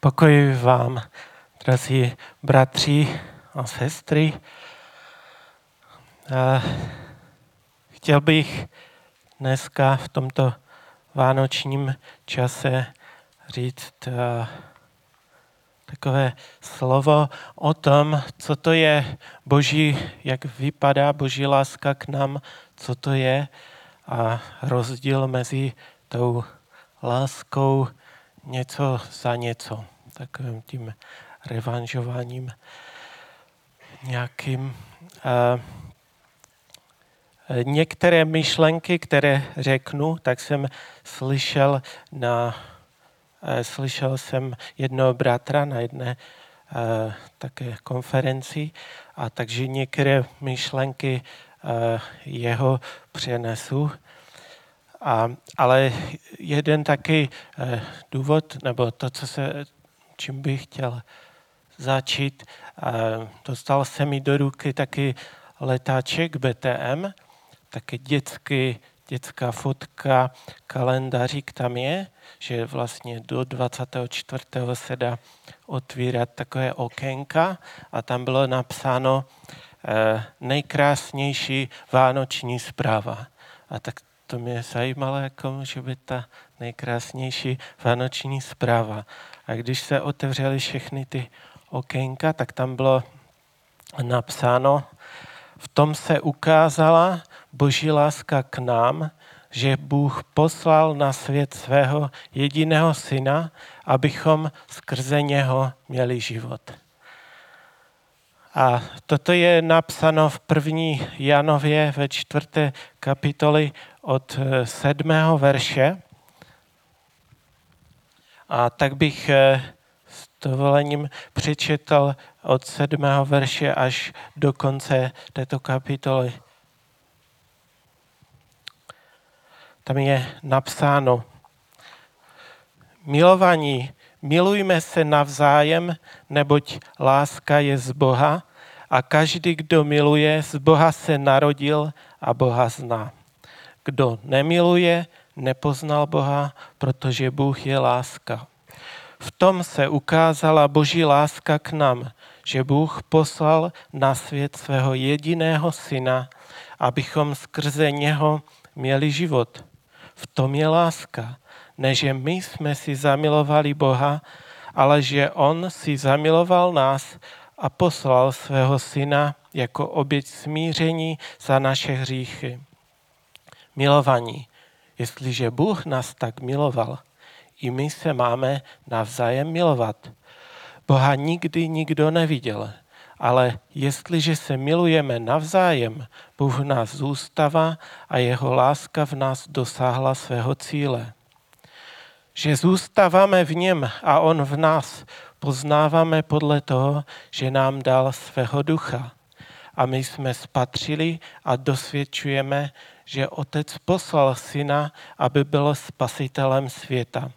Pokoj vám, drazí bratři a sestry. Chtěl bych dneska v tomto vánočním čase říct takové slovo o tom, co to je Boží, jak vypadá Boží láska k nám, co to je a rozdíl mezi tou láskou něco za něco, takovým tím revanžováním nějakým. Některé myšlenky, které řeknu, tak jsem slyšel jsem jednoho bratra na jedné také konferenci, a takže některé myšlenky jeho přenesu. Ale jeden taky důvod, nebo to, čím bych chtěl začít, dostal se mi do ruky taky letáček BTM, taky dětská fotka, kalendářík tam je, že vlastně do 24. se dá otvírat takové okénka a tam bylo napsáno nejkrásnější vánoční zpráva. A tak to mě zajímalo, jako může být ta nejkrásnější vánoční zpráva. A když se otevřely všechny ty okénka, tak tam bylo napsáno: v tom se ukázala Boží láska k nám, že Bůh poslal na svět svého jediného syna, abychom skrze něho měli život. A toto je napsáno v 1. Janově ve 4. kapitoli od 7. verše. A tak bych s dovolením přečetl od 7. verše až do konce této kapitoly. Tam je napsáno: milovaní, milujme se navzájem, neboť láska je z Boha a každý, kdo miluje, z Boha se narodil a Boha zná. Kdo nemiluje, nepoznal Boha, protože Bůh je láska. V tom se ukázala Boží láska k nám, že Bůh poslal na svět svého jediného syna, abychom skrze něho měli život. V tom je láska. Ne, že my jsme si zamilovali Boha, ale že On si zamiloval nás a poslal svého syna jako oběť smíření za naše hříchy. Milovaní, jestliže Bůh nás tak miloval, i my se máme navzájem milovat. Boha nikdy nikdo neviděl, ale jestliže se milujeme navzájem, Bůh nás zůstává a jeho láska v nás dosáhla svého cíle. Že zůstáváme v něm a on v nás, poznáváme podle toho, že nám dal svého ducha. A my jsme spatřili a dosvědčujeme, že Otec poslal Syna, aby byl spasitelem světa.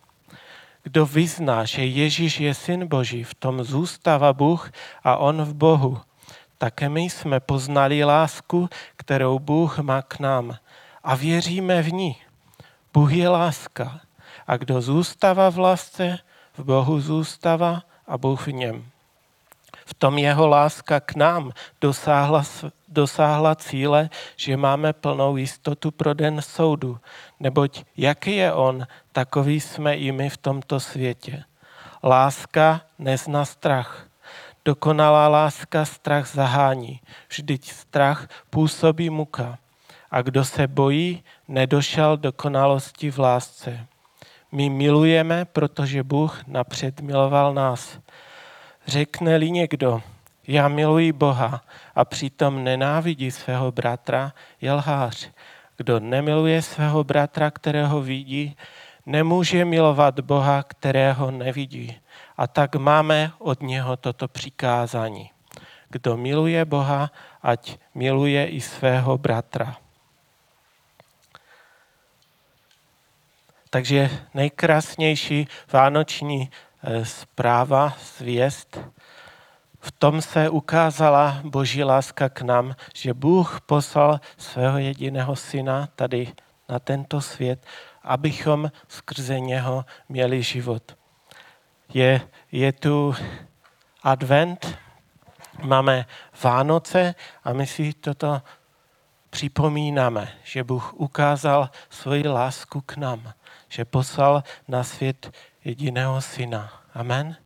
Kdo vyzná, že Ježíš je Syn Boží, v tom zůstává Bůh a on v Bohu. Také my jsme poznali lásku, kterou Bůh má k nám, a věříme v ní. Bůh je láska. A kdo zůstává v lásce, v Bohu zůstává a Bůh v něm. V tom jeho láska k nám dosáhla cíle, že máme plnou jistotu pro den soudu, neboť jaký je on, takový jsme i my v tomto světě. Láska nezná strach. Dokonalá láska strach zahání, vždyť strach působí muka. A kdo se bojí, nedošel dokonalosti v lásce. My milujeme, protože Bůh napřed miloval nás. Řekne-li někdo: já miluji Boha a přitom nenávidí svého bratra, je lhář. Kdo nemiluje svého bratra, kterého vidí, nemůže milovat Boha, kterého nevidí. A tak máme od něho toto přikázání: kdo miluje Boha, ať miluje i svého bratra. Takže nejkrásnější vánoční zpráva, zvěst. V tom se ukázala Boží láska k nám, že Bůh poslal svého jediného syna tady na tento svět, abychom skrze něho měli život. Je tu advent, máme Vánoce a my si toto připomínáme, že Bůh ukázal svoji lásku k nám, že poslal na svět jediného syna. Amen.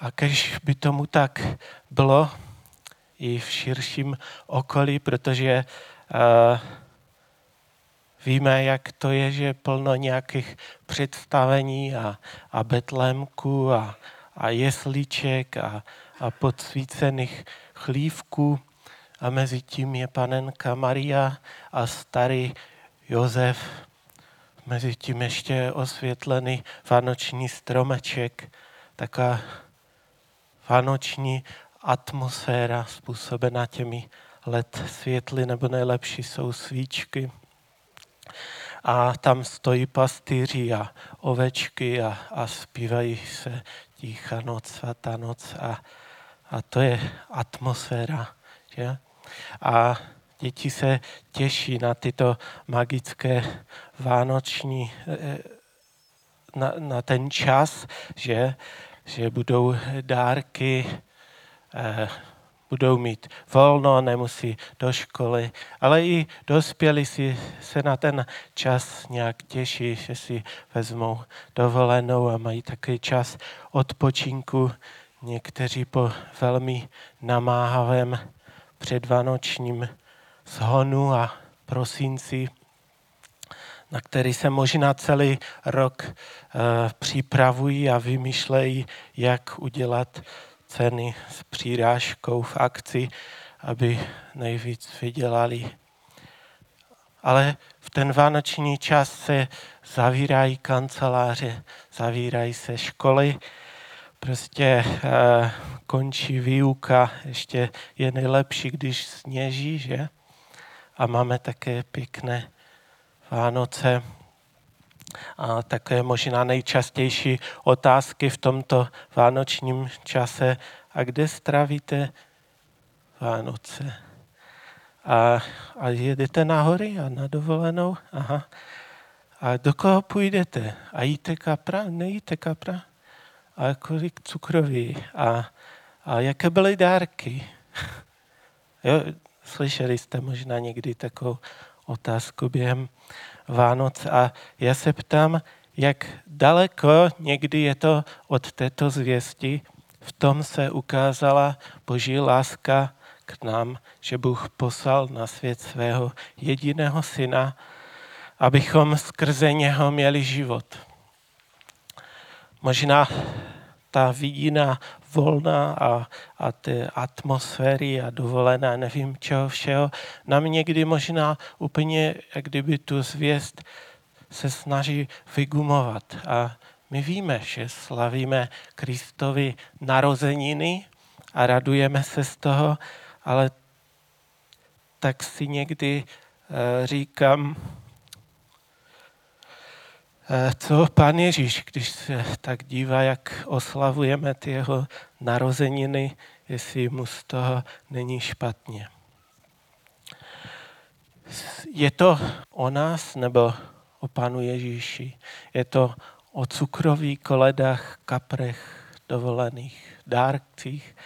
A když by tomu tak bylo i v širším okolí, protože víme, jak to je, že plno nějakých představení a betlémků a jesliček a podsvícených chlívků a mezi tím je panenka Maria a starý Josef. Mezi tím ještě osvětlený vánoční stromeček, taková vánoční atmosféra způsobená těmi LED světly, nebo nejlepší jsou svíčky. A tam stojí pastýři a ovečky a zpívají se Tichá noc, svatá noc a to je atmosféra. Že? A děti se těší na tyto magické vánoční, na ten čas, že budou dárky, budou mít volno, nemusí do školy, ale i dospělí si se na ten čas nějak těší, že si vezmou dovolenou a mají takový čas odpočinku. Někteří po velmi namáhavém předvánočním shonu a prosinci, na který se možná celý rok připravují a vymýšlejí, jak udělat ceny s přirážkou v akci, aby nejvíc vydělali. Ale v ten vánoční čas se zavírají kanceláře, zavírají se školy, prostě končí výuka, ještě je nejlepší, když sněží, že? A máme také pěkné Vánoce. A takové možná nejčastější otázky v tomto vánočním čase. A kde strávíte Vánoce? A jedete na hory a na dovolenou? Aha. A do koho půjdete? A jíte kapra? Nejíte kapra? A kolik cukroví? A jaké byly dárky? Jo, slyšeli jste možná někdy takovou otázku během Vánoc a já se ptám, jak daleko někdy je to od této zvěsti. V tom se ukázala Boží láska k nám, že Bůh poslal na svět svého jediného syna, abychom skrze něho měli život. Možná ta vidina volna a ty atmosféry a dovolená, nevím čeho všeho, nám někdy možná úplně, jak kdyby tu zvěst se snaží vygumovat. A my víme, že slavíme Kristovy narozeniny a radujeme se z toho, ale tak si někdy říkám, co Pán Ježíš, když se tak dívá, jak oslavujeme ty jeho narozeniny, jestli mu z toho není špatně. Je to o nás nebo o Panu Ježíši? Je to o cukroví, koledách, kaprech, dovolených, dárcích?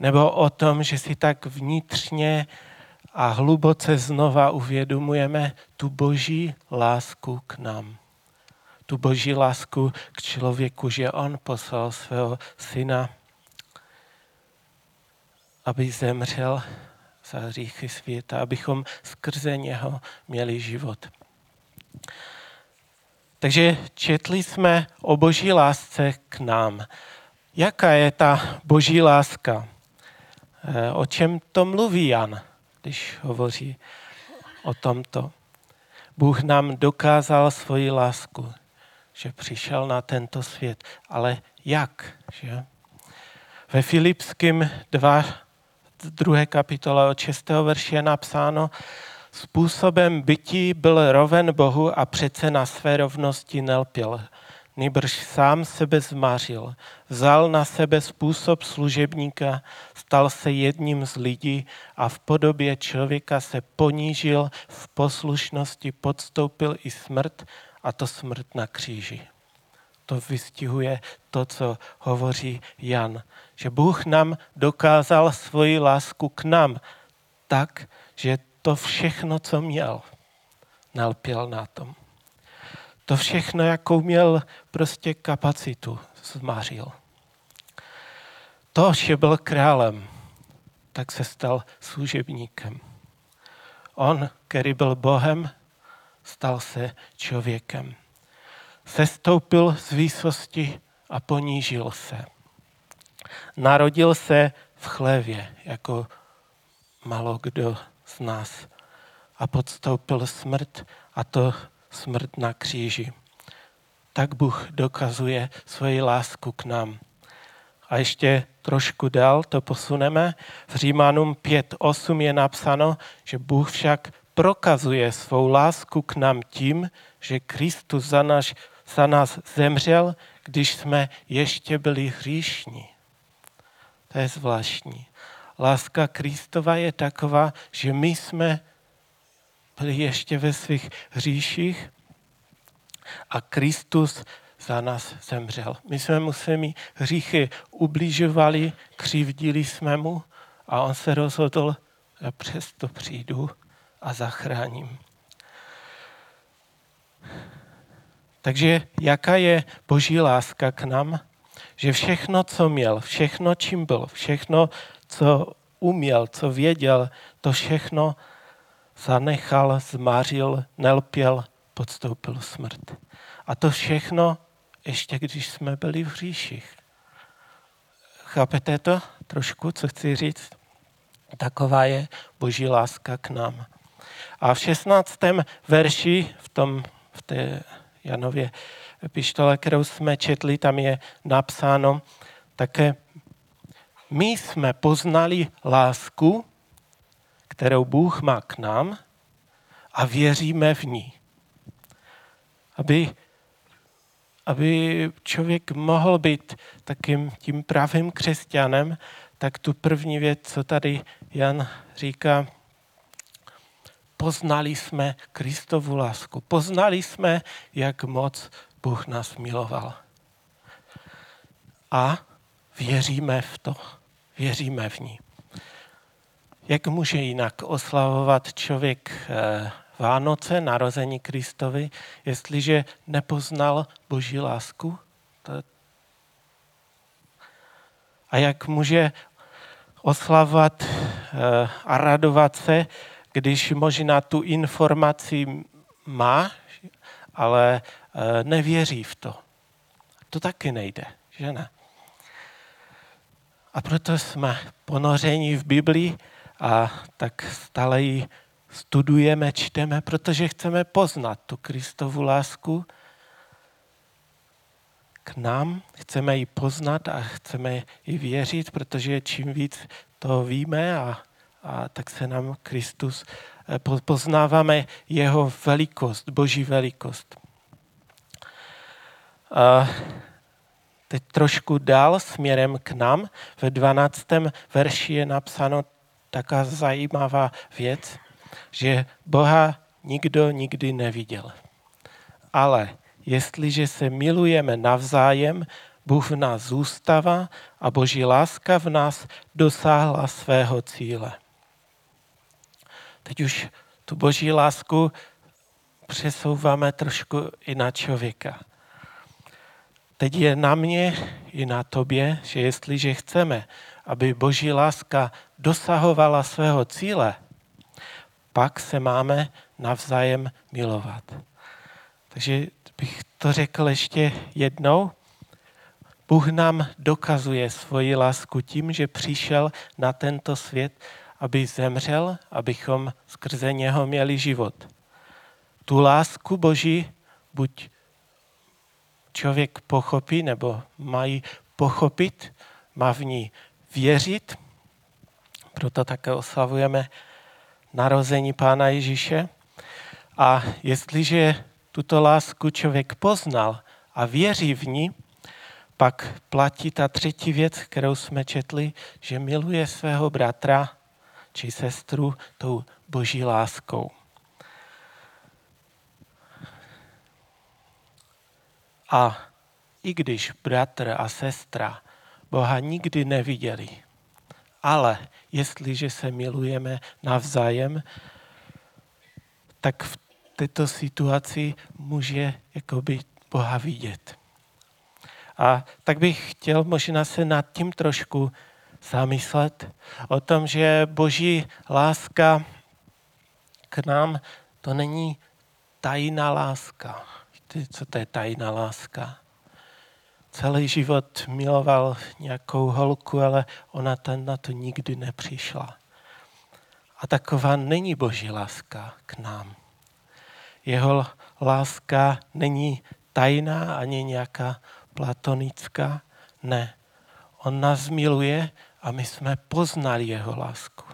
Nebo o tom, že si tak vnitřně a hluboce znova uvědomujeme tu Boží lásku k nám? Tu Boží lásku k člověku, že on poslal svého syna, aby zemřel za hříchy světa, abychom skrze něho měli život. Takže četli jsme o Boží lásce k nám. Jaká je ta Boží láska? O čem to mluví Jan, když hovoří o tomto? Bůh nám dokázal svoji lásku, že přišel na tento svět. Ale jak? Že? Ve Filipským 2. kapitole od 6. verše je napsáno, způsobem bytí byl roven Bohu a přece na své rovnosti nelpěl. Nýbrž sám sebe zmařil. Vzal na sebe způsob služebníka, stal se jedním z lidí a v podobě člověka se ponížil, v poslušnosti podstoupil i smrt, a to smrt na kříži. to vystihuje to, co hovoří Jan. Že Bůh nám dokázal svoji lásku k nám tak, že to všechno, co měl, nalpěl na tom. To všechno, jakou měl prostě kapacitu, zmařil. To, že byl králem, tak se stal služebníkem. On, který byl Bohem, stal se člověkem. Sestoupil z výsosti a ponížil se. Narodil se v chlévě, jako málo kdo z nás. A podstoupil smrt, a to smrt na kříži. Tak Bůh dokazuje svoji lásku k nám. A ještě trošku dál to posuneme. V Římanům 5:8 je napsáno, že Bůh však prokazuje svou lásku k nám tím, že Kristus za nás zemřel, když jsme ještě byli hříšní. To je zvláštní. Láska Kristova je taková, že my jsme byli ještě ve svých hříších a Kristus za nás zemřel. My jsme mu svými hříchy ubližovali, křivdili jsme mu a on se rozhodl, já přesto přijdu a zachráním. Takže jaká je Boží láska k nám? Že všechno, co měl, všechno, čím byl, všechno, co uměl, co věděl, to všechno zanechal, zmařil, nelpěl, podstoupil smrt. A to všechno, ještě když jsme byli v hříších. Chápete to trošku, co chci říct? Taková je Boží láska k nám. A v 16. verši, v té Janově epištole, kterou jsme četli, tam je napsáno také, my jsme poznali lásku, kterou Bůh má k nám a věříme v ní. Aby člověk mohl být takým tím pravým křesťanem, tak tu první věc, co tady Jan říká, poznali jsme Kristovu lásku. Poznali jsme, jak moc Bůh nás miloval. A věříme v to. Věříme v ní. Jak může jinak oslavovat člověk Vánoce, narození Kristovi, jestliže nepoznal Boží lásku? A jak může oslavovat a radovat se, když možná tu informaci má, ale nevěří v to? To taky nejde, že ne? A proto jsme ponoření v Biblii a tak stále ji studujeme, čteme, protože chceme poznat tu Kristovu lásku k nám. Chceme ji poznat a chceme ji věřit, protože čím víc to víme a tak se nám Kristus, poznáváme jeho velikost, Boží velikost. A teď trošku dál směrem k nám. Ve 12. verši je napsáno taková zajímavá věc, že Boha nikdo nikdy neviděl. Ale jestliže se milujeme navzájem, Bůh v nás zůstává a Boží láska v nás dosáhla svého cíle. Teď už tu Boží lásku přesouváme trošku i na člověka. Teď je na mně i na tobě, že jestliže chceme, aby Boží láska dosahovala svého cíle, pak se máme navzájem milovat. Takže bych to řekl ještě jednou. Bůh nám dokazuje svoji lásku tím, že přišel na tento svět, aby zemřel, abychom skrze něho měli život. Tu lásku Boží buď člověk pochopí, nebo mají pochopit, má v ní věřit, proto také oslavujeme narození Pána Ježíše. A jestliže tuto lásku člověk poznal a věří v ní, pak platí ta třetí věc, kterou jsme četli, že miluje svého bratra či sestru tou Boží láskou. A i když bratr a sestra Boha nikdy neviděli. Ale jestliže se milujeme navzájem, tak v této situaci může jakoby Boha vidět. A tak bych chtěl možná se nad tím trošku zamyslet o tom, že Boží láska k nám, to není tajná láska. Víte, co to je tajná láska? Celý život miloval nějakou holku, ale ona na to nikdy nepřišla. A taková není Boží láska k nám. Jeho láska není tajná ani nějaká platonická, ne. On nás miluje a my jsme poznali jeho lásku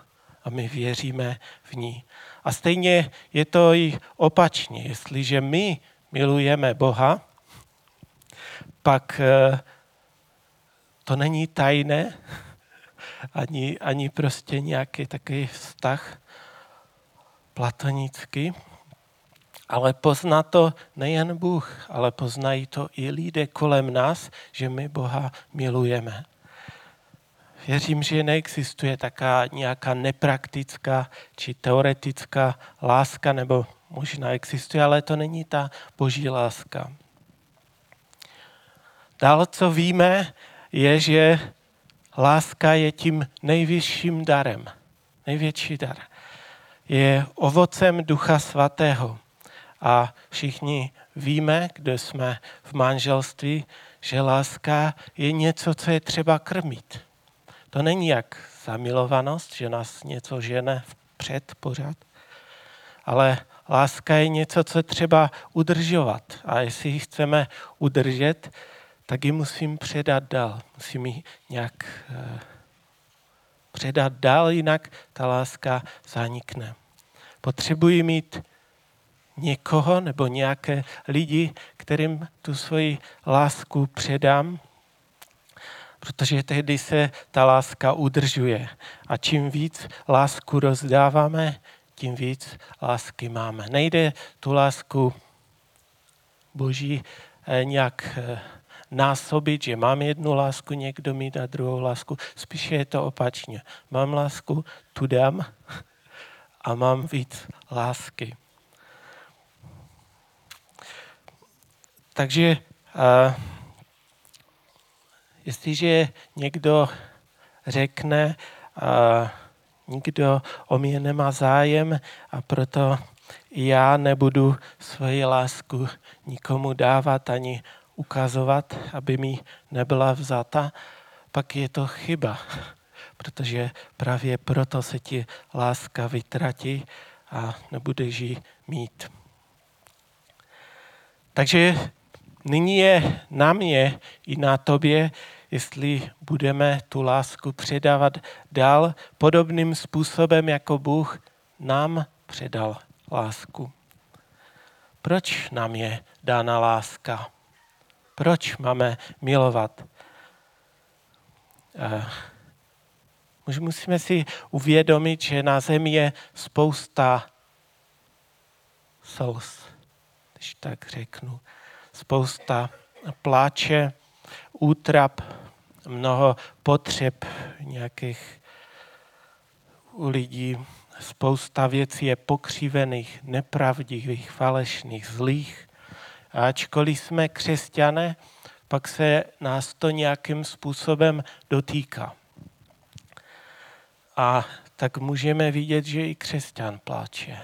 a my věříme v ní. A stejně je to i opačně. Jestliže my milujeme Boha, pak to není tajné, ani prostě nějaký takový vztah platonický, ale pozná to nejen Bůh, ale poznají to i lidé kolem nás, že my Boha milujeme. Věřím, že neexistuje taká nějaká nepraktická či teoretická láska, nebo možná existuje, ale to není ta Boží láska. Dál, co víme, je, že láska je tím nejvyšším darem. Největší dar. Je ovocem Ducha Svatého. A všichni víme, kdo jsme v manželství, že láska je něco, co je třeba krmit. To není jak zamilovanost, že nás něco žene vpřed pořád, ale láska je něco, co je třeba udržovat. A jestli ji chceme udržet, tak ji musím předat dál. Musím ji nějak předat dál, jinak ta láska zanikne. Potřebuji mít někoho nebo nějaké lidi, kterým tu svoji lásku předám, protože tehdy se ta láska udržuje. A čím víc lásku rozdáváme, tím víc lásky máme. Nejde tu lásku Boží nějak násobit, že mám jednu lásku, někdo mi dá druhou lásku. Spíše je to opačně. Mám lásku, tu dám a mám víc lásky. Takže jestliže někdo řekne, nikdo o mě nemá zájem a proto já nebudu svoji lásku nikomu dávat ani ukazovat, aby mi nebyla vzata, pak je to chyba, protože právě proto se ti láska vytratí a nebudeš ji mít. Takže nyní je na mě i na tobě, jestli budeme tu lásku předávat dál podobným způsobem, jako Bůh nám předal lásku. Proč nám je dána láska? Proč máme milovat? Musíme si uvědomit, že na zemi je spousta slz, když tak řeknu. Spousta pláče, útrap, mnoho potřeb nějakých u lidí, spousta věcí je pokřivených, nepravdivých, falešných, zlých. A ačkoliv jsme křesťané, pak se nás to nějakým způsobem dotýká. A tak můžeme vidět, že i křesťan pláče.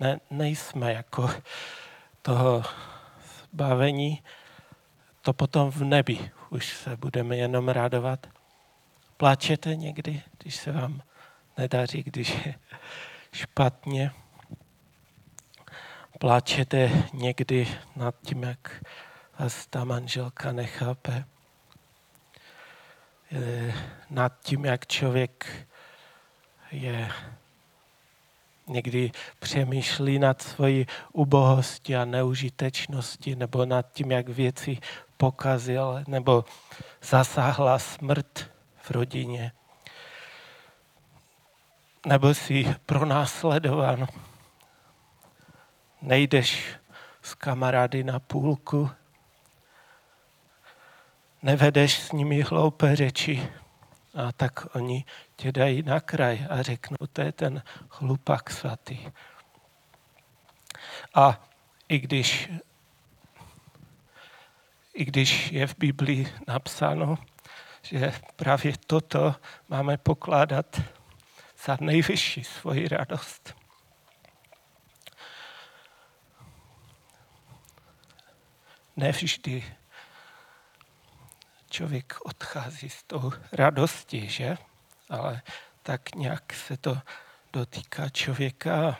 Ne, nejsme jako toho zbavení, to potom v nebi už se budeme jenom radovat. Pláčete někdy, když se vám nedaří, když je špatně? Pláčete někdy nad tím, jak vás ta manželka nechápe? Nad tím, jak člověk je někdy přemýšlí nad svojí ubohosti a neužitečnosti, nebo nad tím, jak věci pokazil, nebo zasáhla smrt v rodině, nebo jsi pronásledován. Nejdeš s kamarády na půlku, nevedeš s nimi hloupé řeči, a tak oni tě dají na kraj a řeknou, to je ten chlupak svatý. A i když je v Biblii napsáno, že právě toto máme pokládat za nejvyšší svoji radost. Nevždy člověk odchází s tou radostí, že? Ale tak nějak se to dotýká člověka.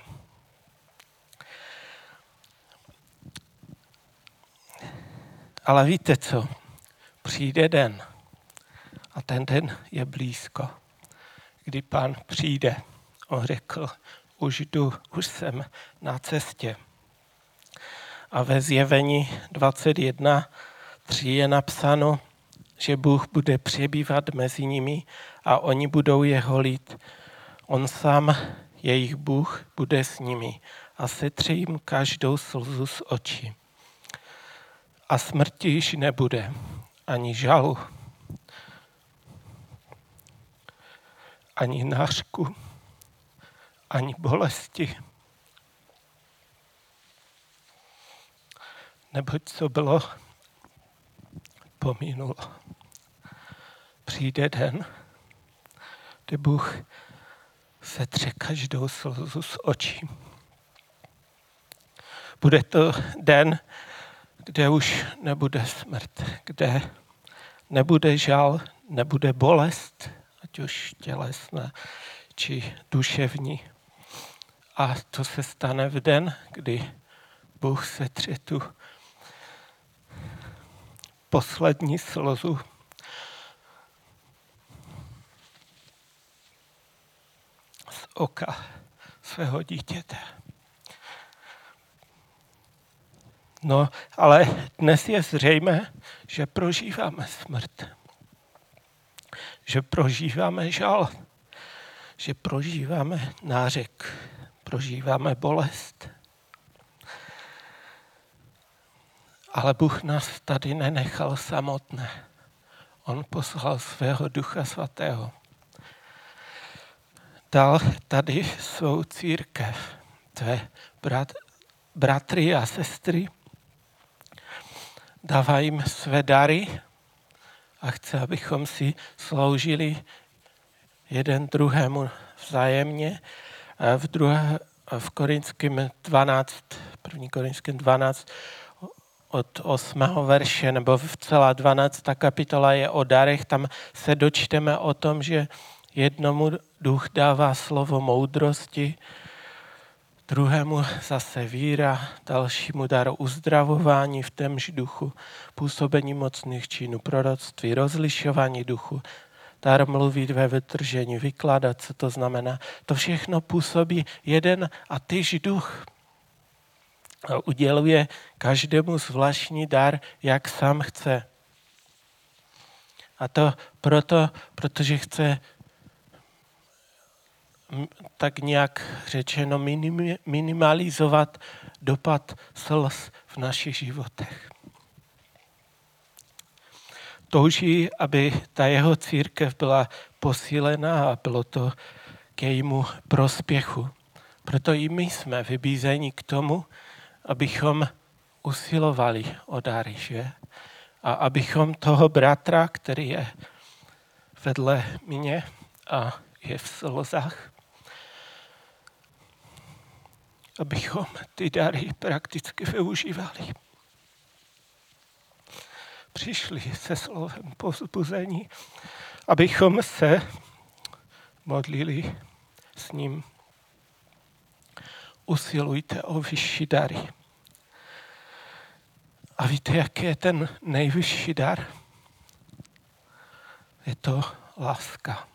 Ale víte co? Přijde den. A ten den je blízko. Kdy Pán přijde, on řekl, už jdu, už jsem na cestě. A ve Zjevení 21:3 je napsáno, že Bůh bude přebývat mezi nimi a oni budou jeho lid. On sám, jejich Bůh, bude s nimi a setře jim každou slzu z očí. A smrti již nebude, ani žalu, ani nářku, ani bolesti. Neboť co bylo, pominulo. Přijde den, kdy Bůh setře každou slzu z očí. Bude to den, kde už nebude smrt, kde nebude žal, nebude bolest, ať už tělesné či duševní. A to se stane v den, kdy Bůh setře tu poslední slzu. Z oka svého dítěte. No, ale dnes je zřejmé, že prožíváme smrt. Že prožíváme žal. Že prožíváme nářek. Prožíváme bolest. Ale Bůh nás tady nenechal samotné. On poslal svého Ducha Svatého. Dal tady svou církev. To je bratry a sestry. Dává jim své dary a chce, abychom si sloužili jeden druhému vzájemně. V Korinském 12, 1. Korinském 12, od 8. verše, nebo v celá 12. kapitola je o darech, tam se dočteme o tom, že jednomu Duch dává slovo moudrosti, druhému zase víra, dalšímu dar uzdravování v témž duchu, působení mocných činů, proroctví, rozlišování duchu, dar mluvit ve vytržení, vykládat, co to znamená. To všechno působí jeden a tyž Duch. Uděluje každému zvláštní dar, jak sám chce. A to proto, protože chce tak nějak řečeno minimalizovat dopad slz v našich životech. Touží, aby ta jeho církev byla posílená a bylo to k jejímu prospěchu. Proto i my jsme vybízeni k tomu, abychom usilovali o dary, že? A abychom toho bratra, který je vedle mě a je v slzách, abychom ty dary prakticky využívali. Přišli se slovem povzbuzení, abychom se modlili s ním. Usilujte o vyšší dary. A víte, jaký je ten nejvyšší dar? Je to láska.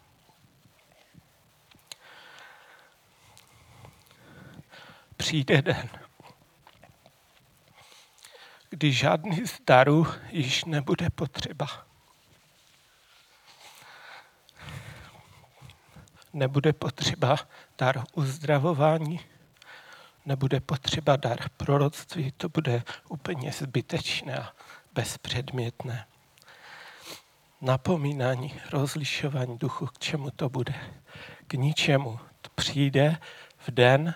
Přijde den, kdy žádný z darů již nebude potřeba. Nebude potřeba dar uzdravování, nebude potřeba dar proroctví, to bude úplně zbytečné a bezpředmětné. napomínání, rozlišování duchu, k čemu to bude? K ničemu. To přijde v den,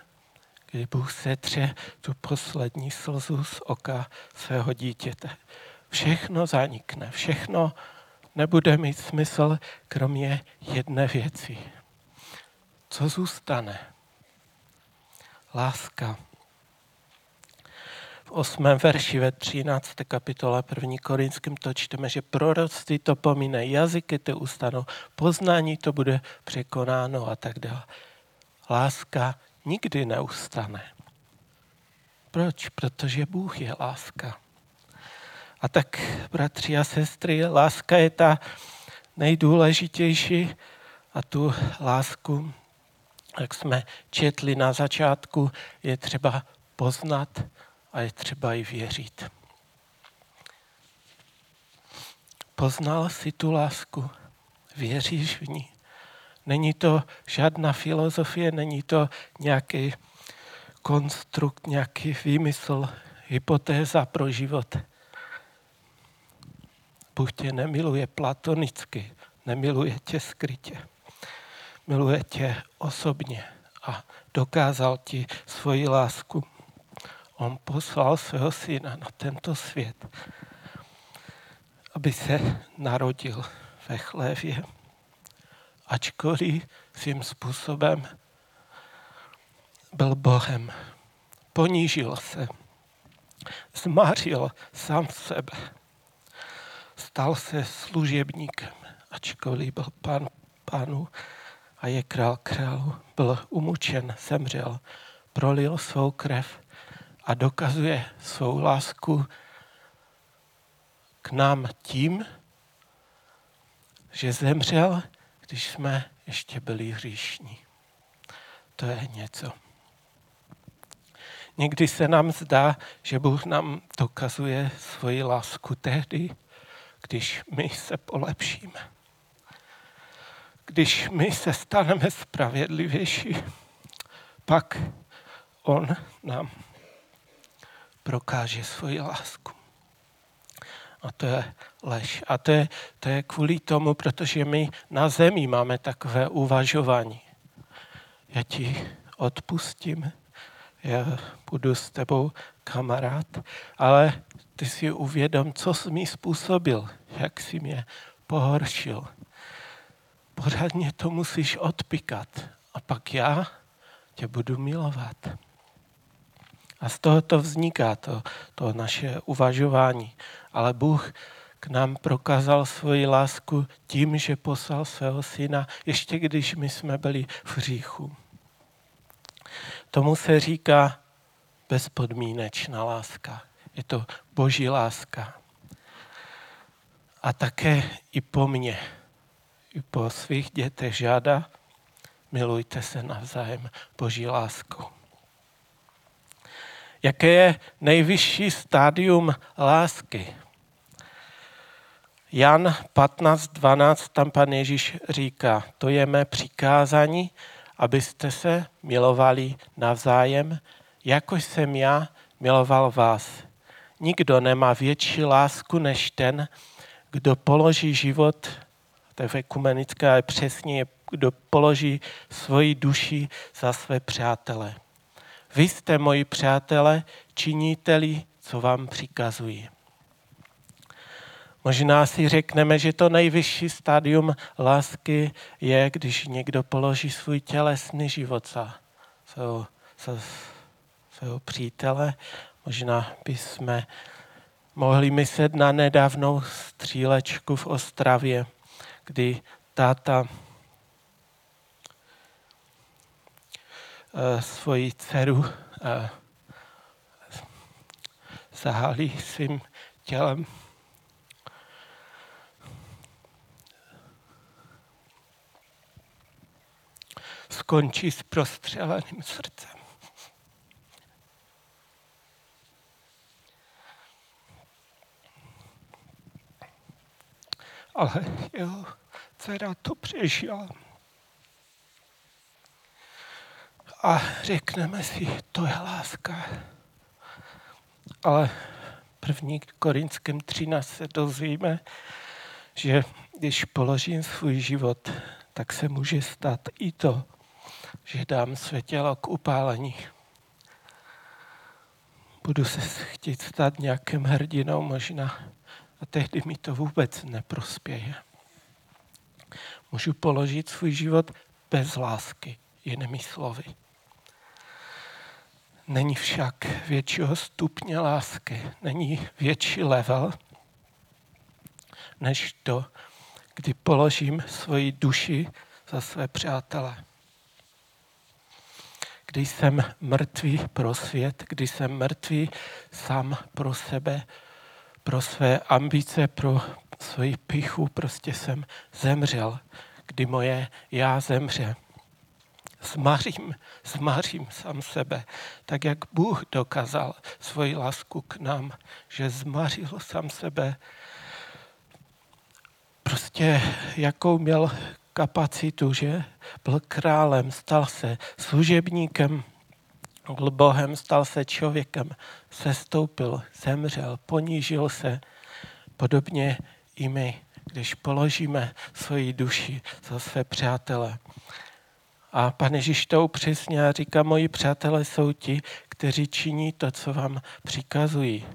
kdy Bůh setře tu poslední slzu z oka svého dítěte. Všechno zanikne, všechno nebude mít smysl, kromě jedné věci. Co zůstane? Láska. V 8. verši ve 13. kapitole 1. Korinským to čteme, že proroctví to pomíne, jazyky to ustanou, poznání to bude překonáno a tak dále. Láska nikdy neustane. Proč? Protože Bůh je láska. A tak, bratři a sestry, láska je ta nejdůležitější a tu lásku, jak jsme četli na začátku, je třeba poznat a je třeba i věřit. Poznal jsi tu lásku, věříš v ní. Není to žádná filozofie, není to nějaký konstrukt, nějaký výmysl, hypotéza pro život. Bůh tě nemiluje platonicky, nemiluje tě skrytě. Miluje tě osobně a dokázal ti svoji lásku. On poslal svého syna na tento svět, aby se narodil ve chlévě, ačkoliv svým způsobem byl Bohem. Ponížil se, zmařil sám sebe, stal se služebníkem, ačkoliv byl pán pánu a je král králu. Byl umučen, zemřel, prolil svou krev a dokazuje svou lásku k nám tím, že zemřel, když jsme ještě byli hříšní. To je něco. Někdy se nám zdá, že Bůh nám dokazuje svoji lásku tehdy, když my se polepšíme. Když my se staneme spravedlivější, pak on nám prokáže svoji lásku. A to je lež. A to je kvůli tomu, protože my na zemi máme takové uvažování. Já ti odpustím, já budu s tebou kamarád, ale ty si uvědom, co jsi mi způsobil, jak jsi mě pohoršil. Pořádně to musíš odpikat a pak já tě budu milovat. A z toho to vzniká, to naše uvažování. Ale Bůh k nám prokázal svoji lásku tím, že poslal svého syna, ještě když my jsme byli v hříchu. Tomu se říká bezpodmínečná láska. Je to boží láska. A také i po mně, i po svých dětech žádá, milujte se navzájem boží láskou. Jaké je nejvyšší stádium lásky? Jan 15:12, tam pan Ježíš říká, to je mé přikázání, abyste se milovali navzájem, jako jsem já miloval vás. Nikdo nemá větší lásku než ten, kdo položí život, to je ekumenické, ale přesně, kdo položí svoji duši za své přátele. Vy jste moji přátelé, činíte-li, co vám přikazuji. Možná si řekneme, že to nejvyšší stádium lásky je, když někdo položí svůj tělesný život za svého přítele. Možná bychom mohli myslet na nedávnou střílečku v Ostravě, kdy táta svoji dceru zahalí svým tělem. Skončí s prostřeleným srdcem. Ale jeho dcera to přežila. A řekneme si, to je láska. Ale 1. Korinským 13 se dozvíme, že když položím svůj život, tak se může stát i to, že dám své tělo k upálení. Budu se chtít stát nějakým hrdinou možná a tehdy mi to vůbec neprospěje. Můžu položit svůj život bez lásky, jinými slovy. Není však většího stupně lásky, není větší level, než to, kdy položím svoji duši za své přátele. Když jsem mrtvý pro svět, když jsem mrtvý sám pro sebe, pro své ambice, pro svoji pichu, prostě jsem zemřel, kdy moje já zemře. Zmařím sám sebe, tak jak Bůh dokázal svoji lásku k nám, že zmařil sám sebe. Prostě jakou měl kapacitu, že byl králem, stal se služebníkem, byl Bohem, stal se člověkem, sestoupil, zemřel, ponížil se. Podobně i my, když položíme svoji duši za své přátele. A Pan Ježíš to upřesně říká, moji přátelé jsou ti, kteří činí to, co vám přikazují.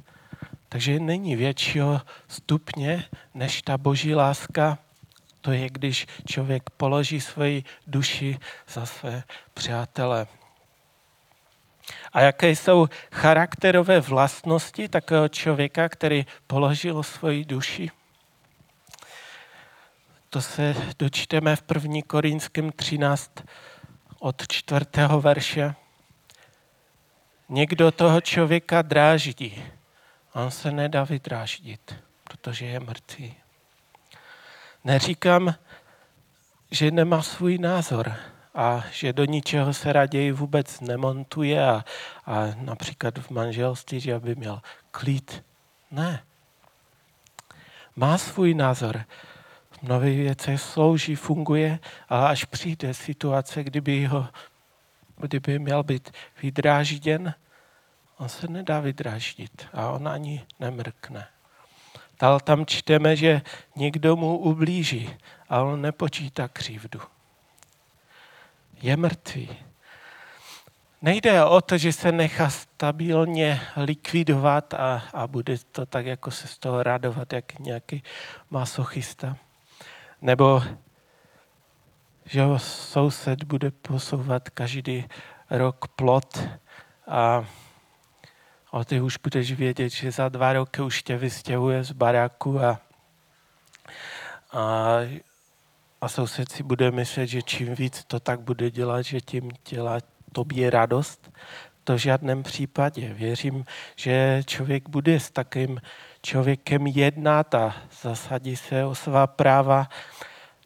Takže není většího stupně než ta boží láska. To je, když člověk položí svoji duši za své přátele. A jaké jsou charakterové vlastnosti takového člověka, který položil svoji duši? To se dočteme v 1. Korinském 13 od 4. verše. Někdo toho člověka dráždí. On se nedá vydráždit, protože je mrtvý. Neříkám, že nemá svůj názor a že do ničeho se raději vůbec nemontuje a například v manželství, že by měl klid. Ne. Má svůj názor. Mnohé věci slouží, funguje, ale až přijde situace, kdyby měl být vydrážděn, on se nedá vydráždit a on ani nemrkne. Dál tam čteme, že někdo mu ublíží a on nepočítá křivdu. Je mrtvý. Nejde o to, že se nechá stabilně likvidovat a bude to tak, jako se z toho radovat, jak nějaký masochista. Nebo že soused bude posouvat každý rok plot a ty už budeš vědět, že za 2 roky už tě vystěhuje z baráku a soused si bude myslet, že čím víc to tak bude dělat, že tím dělá tobě radost. To v žádném případě. Věřím, že člověk bude s takým člověkem jednat a zasadí se o svá práva.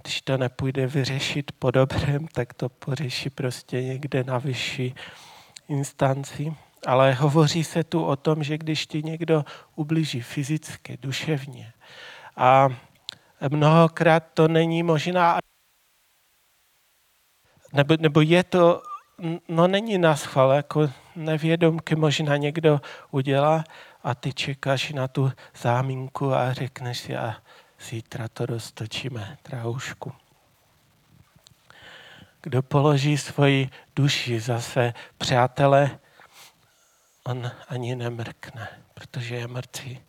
Když to nepůjde vyřešit po dobrém, tak to pořeší prostě někde na vyšší instanci. Ale hovoří se tu o tom, že když ti někdo ublíží fyzicky, duševně a mnohokrát to není možná, nebo je to, no není naschvál, jako nevědomky možná někdo udělá a ty čekáš na tu záminku a řekneš si a zítra to roztočíme, troušku. Kdo položí svoji duši za své přátele, on ani nemrkne, protože je mrtvý.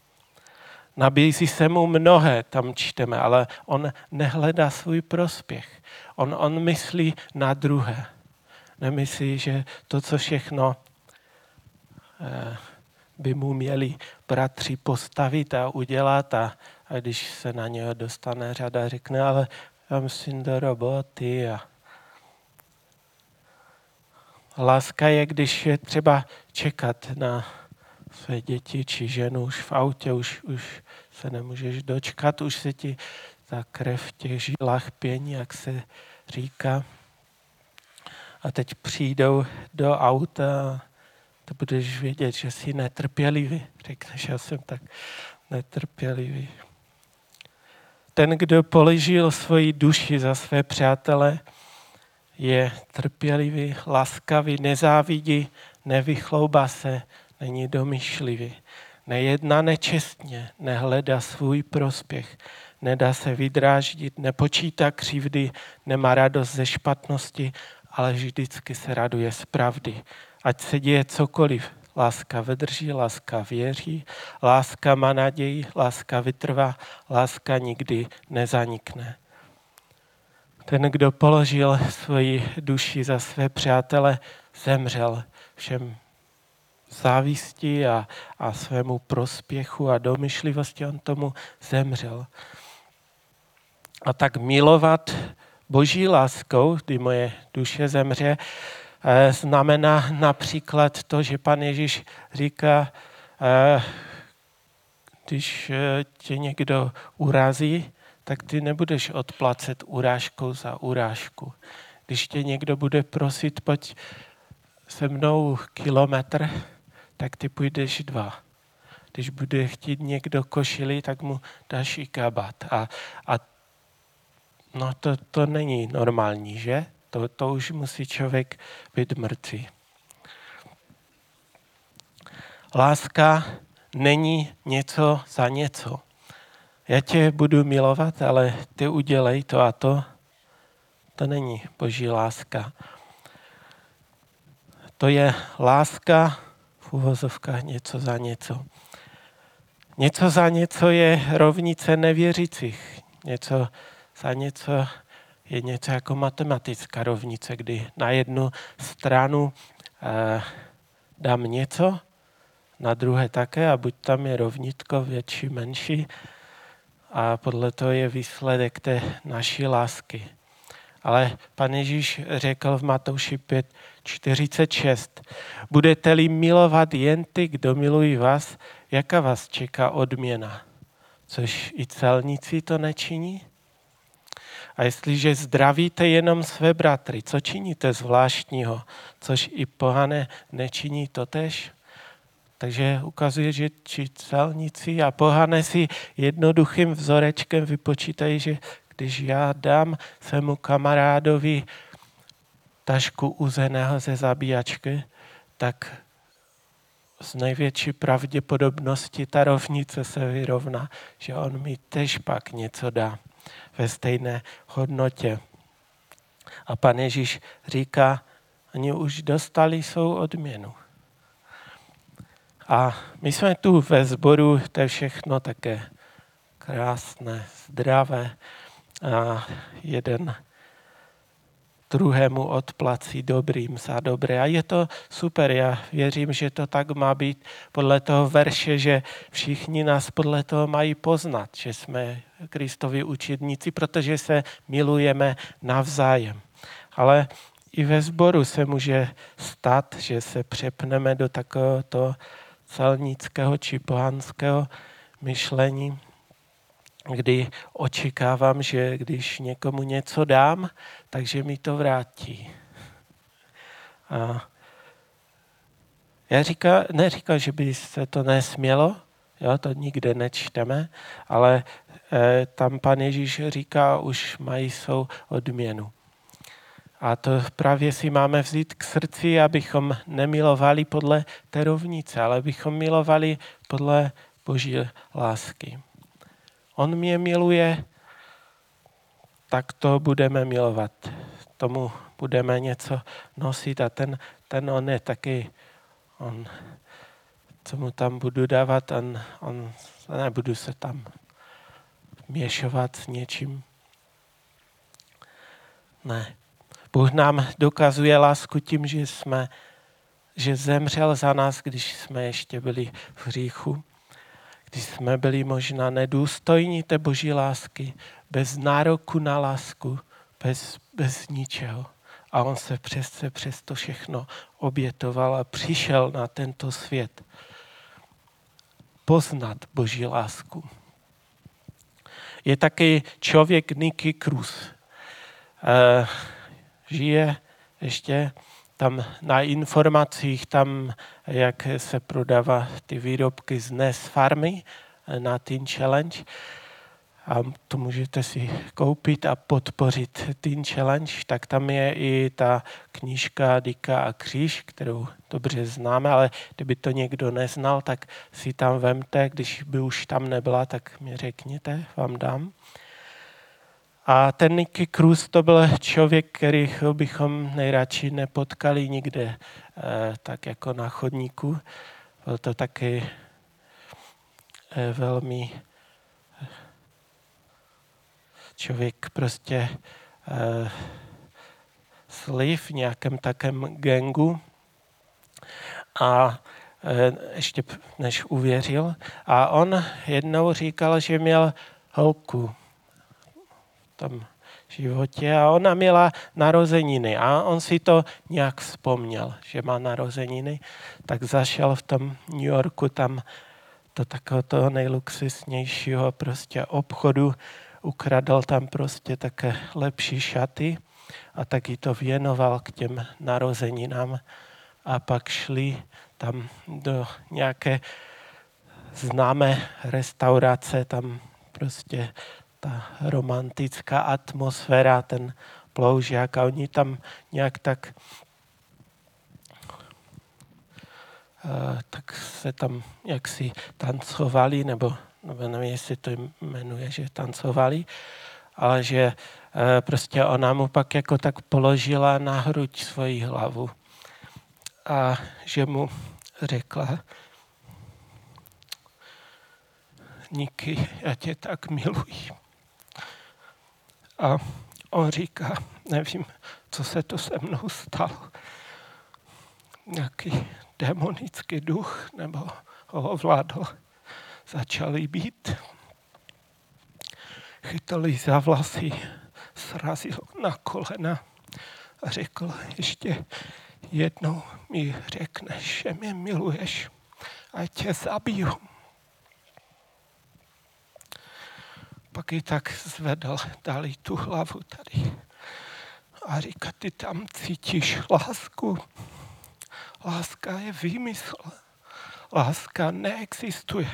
Nabízí se mu mnohé, tam čteme, ale on nehledá svůj prospěch. On myslí na druhé. Nemyslí, že to, co všechno by mu měli bratři postavit a udělat a když se na něho dostane řada, řekne, ale já musím do roboty. Láska je, když je třeba čekat na své děti či ženu už v autě, už se nemůžeš dočkat, už se ti ta krev v těch žilách pění, jak se říká. A teď přijdou do auta, to budeš vědět, že jsi netrpělivý. Řekneš, já jsem tak netrpělivý. Ten, kdo položil svoji duši za své přátele, je trpělivý, laskavý, nezávidí, nevychloubá se, není domýšlivý, nejedná nečestně, nehledá svůj prospěch, nedá se vydráždit, nepočítá křivdy, nemá radost ze špatnosti, ale vždycky se raduje z pravdy. Ať se děje cokoliv, láska vydrží, láska věří, láska má naději, láska vytrvá, láska nikdy nezanikne. Ten, kdo položil svoji duši za své přátele, zemřel všem závisti a svému prospěchu a domyšlivosti, on tomu zemřel. A tak milovat Boží láskou, kdy moje duše zemře, znamená například to, že pan Ježíš říká, když tě někdo urazí, tak ty nebudeš odplacet urážkou za urážku. Když tě někdo bude prosit, pojď se mnou 1 kilometr, tak ty půjdeš 2. Když bude chtít někdo košili, tak mu dáš i kabát. To není normální, že? To už musí člověk být mrtvý. Láska není něco za něco. Já tě budu milovat, ale ty udělej to a to. To není Boží láska. To je láska v uvozovkách něco za něco. Něco za něco je rovnice nevěřících. Něco za něco je něco jako matematická rovnice, kdy na jednu stranu dám něco, na druhé také a buď tam je rovnítko větší, menší a podle toho je výsledek té naší lásky. Ale pan Ježíš řekl v Matouši 5:46, budete-li milovat jen ty, kdo milují vás, jaká vás čeká odměna? Což i celníci to nečiní? A jestliže zdravíte jenom své bratry, co činíte zvláštního, což i pohané nečiní totéž? Takže ukazuje, že celníci a pohané si jednoduchým vzorečkem vypočítají, že když já dám svému kamarádovi tašku uzeného ze zabíjačky, tak z největší pravděpodobnosti ta rovnice se vyrovná, že on mi tež pak něco dá ve stejné hodnotě. A pan Ježíš říká, oni už dostali svou odměnu. A my jsme tu ve sboru, to je všechno také krásné, zdravé. A jeden druhému odplací dobrým za dobré. A je to super, já věřím, že to tak má být podle toho verše, že všichni nás podle toho mají poznat, že jsme Kristovi učedníci, protože se milujeme navzájem. Ale i ve sboru se může stát, že se přepneme do takového toho celnického či pohanského myšlení, kdy očekávám, že když někomu něco dám, takže mi to vrátí. A já neříkám, že by se to nesmělo, jo, to nikde nečteme, ale tam pan Ježíš říká, už mají svou odměnu. A to právě si máme vzít k srdci, abychom nemilovali podle té rovnice, ale abychom milovali podle Boží lásky. On mě miluje, tak to budeme milovat. Tomu budeme něco nosit a ten on je taky, on, co mu tam budu dávat, on nebudu se tam měšovat s něčím. Ne. Bůh nám dokazuje lásku tím, že zemřel za nás, když jsme ještě byli v hříchu. Když jsme byli možná nedůstojní té Boží lásky, bez nároku na lásku, bez ničeho. A on se přes to všechno obětoval a přišel na tento svět poznat Boží lásku. Je taky člověk Nicky Krus. Žije ještě tam na informacích, tam, jak se prodává ty výrobky z Nesfarmy na Teen Challenge. a to můžete si koupit a podpořit Teen Challenge, tak tam je i ta knížka Dika a kříž, kterou dobře známe, ale kdyby to někdo neznal, tak si tam vemte, když by už tam nebyla, tak mi řekněte, vám dám. A ten Nicky Krus to byl člověk, kterýho bychom nejradši nepotkali nikde, tak jako na chodníku. Byl to taky velmi člověk prostě sliv v nějakém takém gangu a ještě než uvěřil. A on jednou říkal, že měl holku v tom životě a ona měla narozeniny a on si to nějak vzpomněl, že má narozeniny, tak zašel v tom New Yorku tam do takového nejluxusnějšího prostě obchodu, ukradl tam prostě také lepší šaty a taky to věnoval k těm narozeninám a pak šli tam do nějaké známé restaurace, tam prostě ta romantická atmosféra, ten ploužák a oni tam nějak tak se tam jaksi tancovali, nebo nevím, jestli to jmenuje, že tancovali, ale že prostě ona mu pak jako tak položila na hruď svoji hlavu a že mu řekla: Nicky, já tě tak miluji. A on říká: nevím, co se to se mnou stalo. Nějaký demonický duch nebo ho ovládl. Začali být, chytali za vlasy, srazil na kolena a řekl: ještě jednou mi řekneš, že mě miluješ, a tě zabiju. Pak ji tak zvedl, dali tu hlavu tady a říká: ty tam cítíš lásku. Láska je výmysl. Láska neexistuje.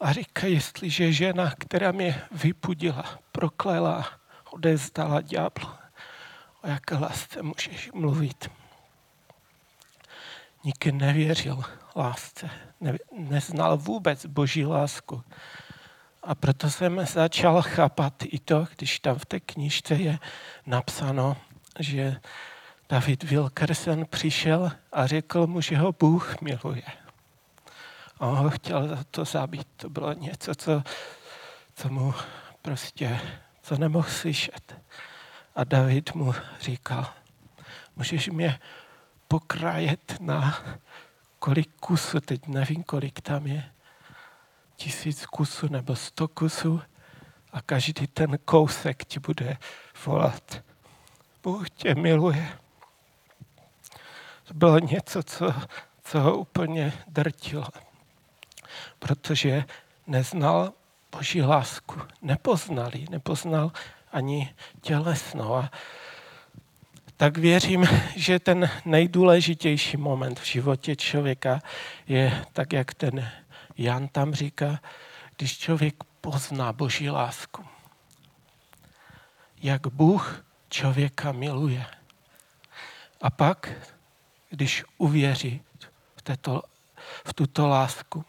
A říká, jestliže žena, která mě vypudila, proklela, odevzdala ďáblu, o jaké lásce můžeš mluvit? Nikdy nevěřil lásce, neznal vůbec boží lásku. A proto jsem začal chápat i to, když tam v té knížce je napsáno, že David Wilkerson přišel a řekl mu, že ho Bůh miluje. A on ho chtěl za to zabít. To bylo něco, co mu prostě, co nemohl slyšet. A David mu říkal: můžeš mě pokrajet na kolik kusů, teď nevím, kolik tam je, 1000 kusů nebo 100 kusů a každý ten kousek ti bude volat: Bůh tě miluje. To bylo něco, co ho úplně drtilo. Protože neznal boží lásku. Nepoznal ani tělesnou. A tak věřím, že ten nejdůležitější moment v životě člověka je tak, jak ten Jan tam říká, když člověk pozná boží lásku. Jak Bůh člověka miluje. A pak, když uvěří v tuto lásku,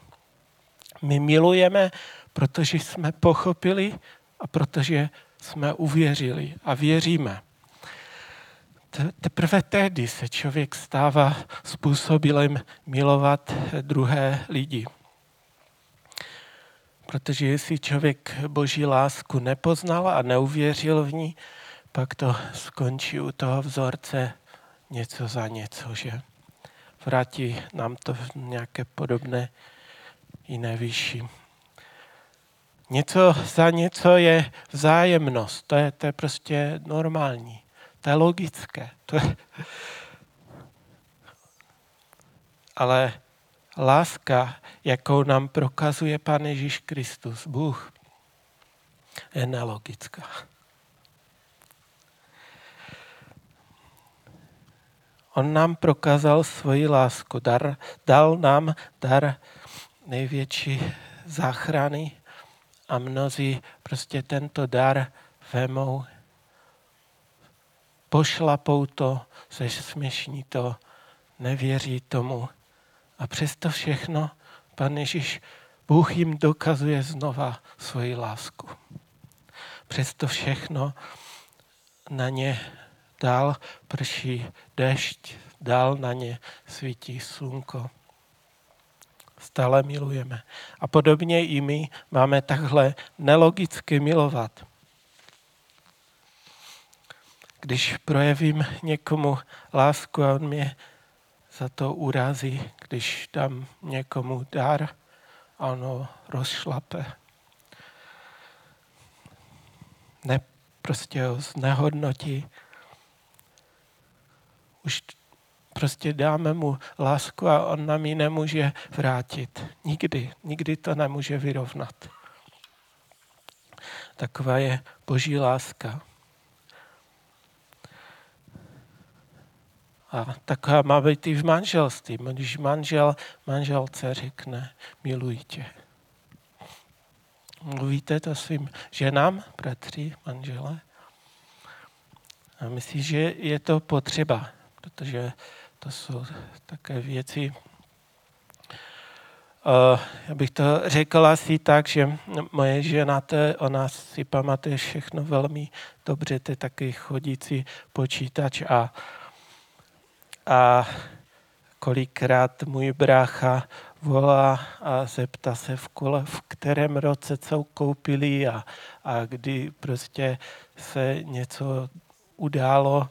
my milujeme, protože jsme pochopili a protože jsme uvěřili a věříme. Teprve tehdy se člověk stává způsobilem milovat druhé lidi. Protože jestli člověk boží lásku nepoznal a neuvěřil v ní, pak to skončí u toho vzorce něco za něco, že? Vrátí nám to v nějaké podobné jiné výši. Něco za něco je vzájemnost, to je prostě normální, to je logické. Ale láska, jakou nám prokazuje Pán Ježíš Kristus, Bůh, je nelogická. On nám prokázal svoji lásku, dal nám dar největší záchrany a mnozí prostě tento dar vemou, pošlapou to, zesměšní to, nevěří tomu. A přesto všechno Pan Ježíš, Bůh jim dokazuje znova svoji lásku. Přesto všechno na ně dál prší dešť, dál na ně svítí slunko. Stále milujeme. A podobně i my máme takhle nelogicky milovat. Když projevím někomu lásku a on mě za to urazí, když dám někomu dar a ono rozšlape. Ne, prostě ho znehodnotí. Už prostě dáme mu lásku a on nám ji nemůže vrátit. Nikdy to nemůže vyrovnat. Taková je Boží láska. A taková má být i v manželství. Když manželce řekne, miluji tě. Mluvíte to svým ženám, bratři, manžele? A myslím, že je to potřeba, protože to jsou také věci. Já bych to řekla asi tak, že moje žena, ona si pamatuje všechno velmi dobře, to je taky chodící počítač a kolikrát můj brácha volá a zeptá se v kterém roce co koupili a kdy prostě se něco událo,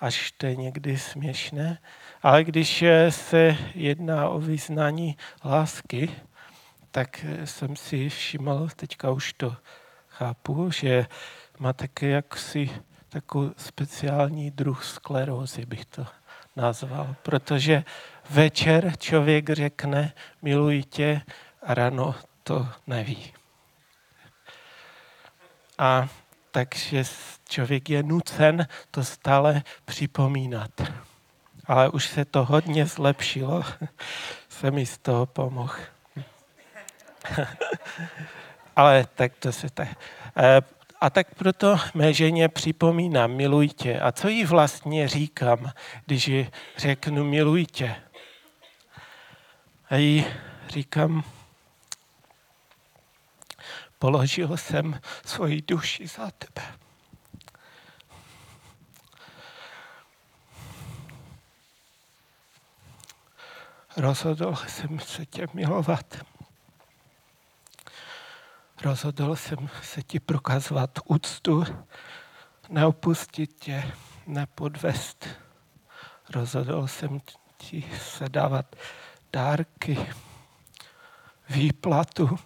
až to je někdy směšné. Ale když se jedná o vyznání lásky, tak jsem si všiml, teďka už to chápu, že má taky jaksi takový speciální druh sklerózy, bych to nazval, protože večer člověk řekne miluji tě a ráno to neví. A takže člověk je nucen to stále připomínat. Ale už se to hodně zlepšilo. Jsem jí z toho pomohl. Ale tak to se tak... A tak proto mé ženě připomínám, miluj tě. A co jí vlastně říkám, když jí řeknu miluj tě? A jí říkám, položil jsem svoji duši za tebe. Rozhodl jsem se tě milovat. Rozhodl jsem se ti prokazovat úctu, neopustit tě, nepodvést. Rozhodl jsem ti se dávat dárky, výplatu.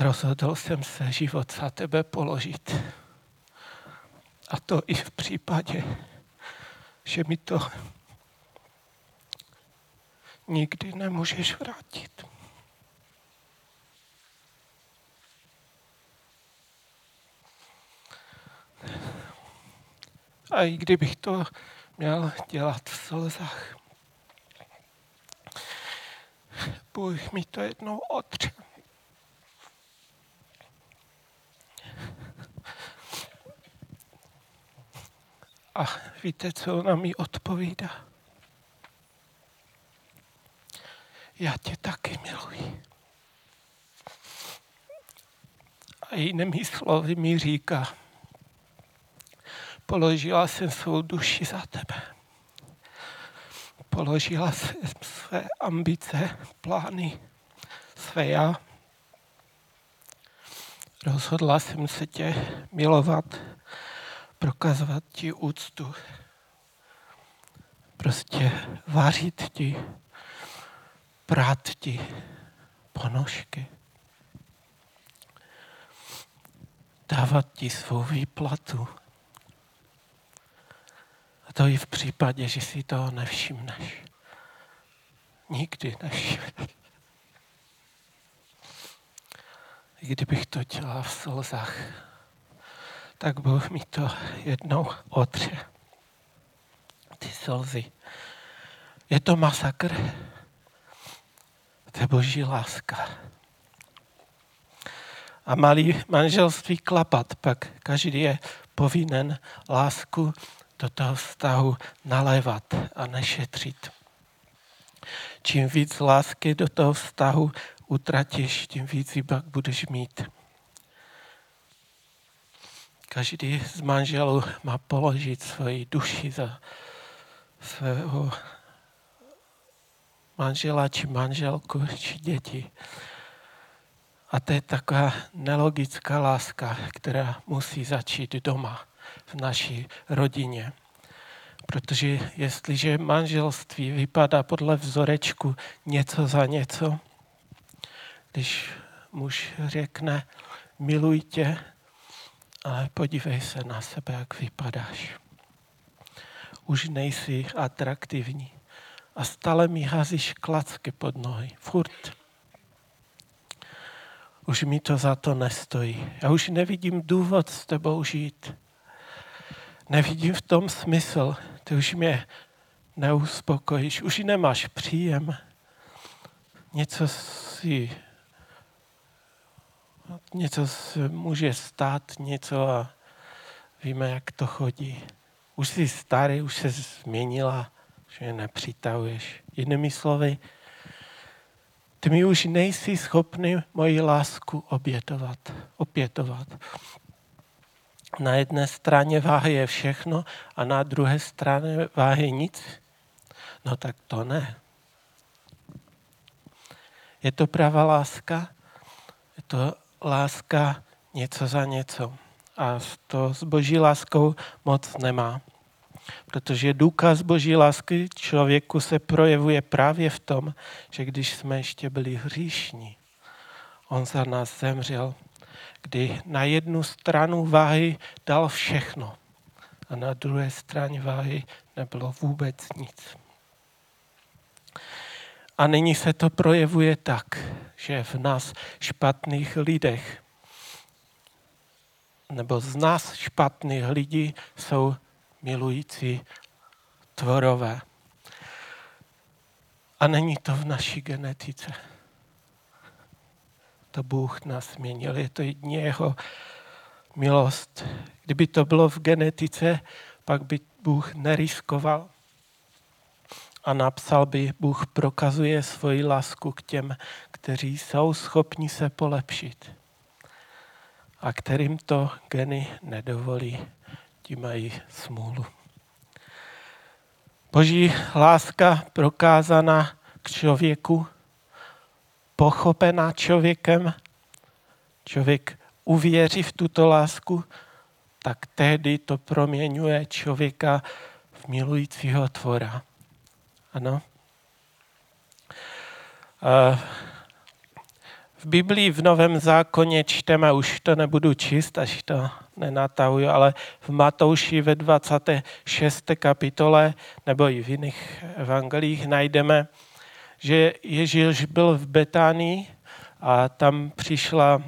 Rozhodl jsem se život za tebe položit. A to i v případě, že mi to nikdy nemůžeš vrátit. A i kdybych to měl dělat v slzách, Bůh mi to jednou otře. A víte, co ona mi odpovídá? Já tě taky miluji. A jinými slovy mi říká, položila jsem svou duši za tebe. Položila jsem své ambice, plány, své já. Rozhodla jsem se tě milovat, prokazovat ti úctu. Prostě vařit ti, prát ti ponožky. Dávat ti svou výplatu. A to i v případě, že si toho nevšimneš. Nikdy nevšimneš. I kdybych to dělal v slzách, tak Bůh mi to jednou otře. Ty slzy. Je to masakr. To je boží láska. A malý manželství klapat, pak každý je povinen lásku do toho vztahu nalévat a nešetřit. Čím víc lásky do toho vztahu utratíš, tím víc ji pak budeš mít. Každý z manželů má položit svoji duši za svého manžela či manželku či děti. A to je taková nelogická láska, která musí začít doma, v naší rodině. Protože jestliže manželství vypadá podle vzorečku něco za něco, když muž řekne miluji tě, ale podívej se na sebe, jak vypadáš. Už nejsi atraktivní a stále mi házíš klacky pod nohy. Furt. Už mi to za to nestojí. Já už nevidím důvod s tebou žít. Nevidím v tom smysl. Ty už mě neuspokojíš. Už nemáš příjem. Něco se může stát, něco a víme, jak to chodí. Už jsi starý, už se změnila, že je nepřitahuješ. Jinými slovy, ty mi už nejsi schopný moji lásku opětovat. Na jedné straně váhy je všechno a na druhé straně váhy nic. No tak to ne. Je to pravá láska? Je to láska něco za něco. A to s boží láskou moc nemá. Protože důkaz boží lásky člověku se projevuje právě v tom, že když jsme ještě byli hříšní, on za nás zemřel, kdy na jednu stranu váhy dal všechno a na druhé straně váhy nebylo vůbec nic. A nyní se to projevuje tak, že v nás špatných lidech, nebo z nás špatných lidí jsou milující tvorové. A není to v naší genetice. To Bůh nás změnil, je to jedině jeho milost. Kdyby to bylo v genetice, pak by Bůh neriskoval a napsal by, Bůh prokazuje svoji lásku k těm, kteří jsou schopni se polepšit a kterým to geny nedovolí. Ti mají smůlu. Boží láska prokázaná k člověku, pochopená člověkem, člověk uvěří v tuto lásku, tak tehdy to proměňuje člověka v milujícího tvora. Ano. V Biblii v Novém zákoně čteme, už to nebudu číst, až to nenatahuji, ale v Matouši ve 26. kapitole nebo i v jiných evangelích najdeme, že Ježíš byl v Betánii a tam přišla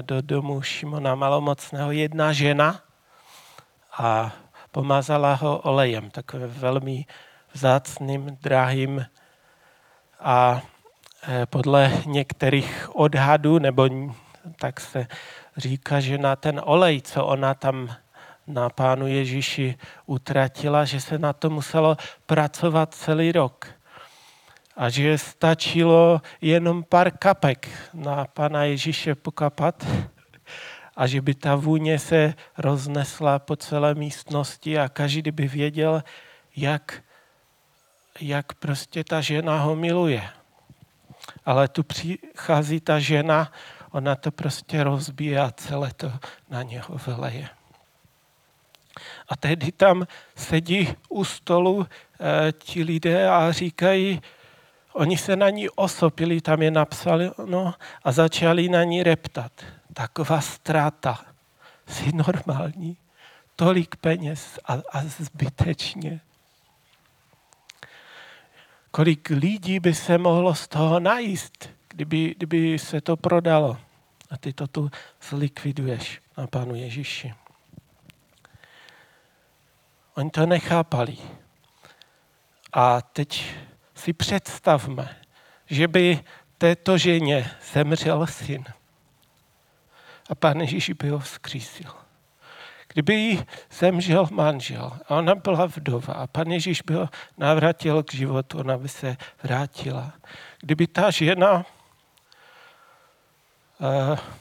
do domu Šimona malomocného jedna žena a pomazala ho olejem, takovým velmi vzácným, drahým a podle některých odhadů, nebo tak se říká, že na ten olej, co ona tam na Pánu Ježíši utratila, že se na to muselo pracovat celý rok. A že stačilo jenom pár kapek na Pána Ježíše pokapat a že by ta vůně se roznesla po celé místnosti a každý by věděl, jak prostě ta žena ho miluje. Ale tu přichází ta žena, ona to prostě rozbije a celé to na něho vyleje. A tehdy tam sedí u stolu ti lidé a říkají, oni se na ní osopili, tam je napsáno, a začali na ní reptat. Taková ztráta, jsi normální, tolik peněz a zbytečně. Kolik lidí by se mohlo z toho najíst, kdyby se to prodalo. A ty to tu zlikviduješ na Pánu Ježíši. Oni to nechápali. A teď si představme, že by této ženě zemřel syn a Pán Ježíš by ho vzkřísil. Kdyby jí zemřel manžel a ona byla vdova a Pan Ježíš by ho navrátil k životu, ona by se vrátila. Kdyby ta žena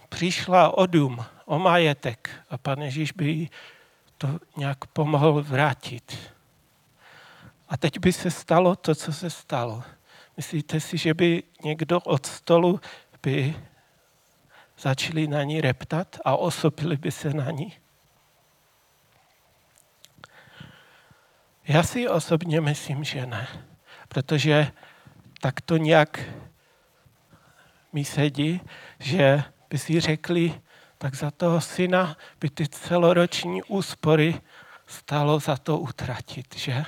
přišla o dům, o majetek a Pan Ježíš by jí to nějak pomohl vrátit. A teď by se stalo to, co se stalo. Myslíte si, že by někdo od stolu by začali na ní reptat a osobili by se na ní? Já si osobně myslím, že ne. Protože tak to nějak mi sedí, že by si řekli, tak za toho syna by ty celoroční úspory stálo za to utratit, že?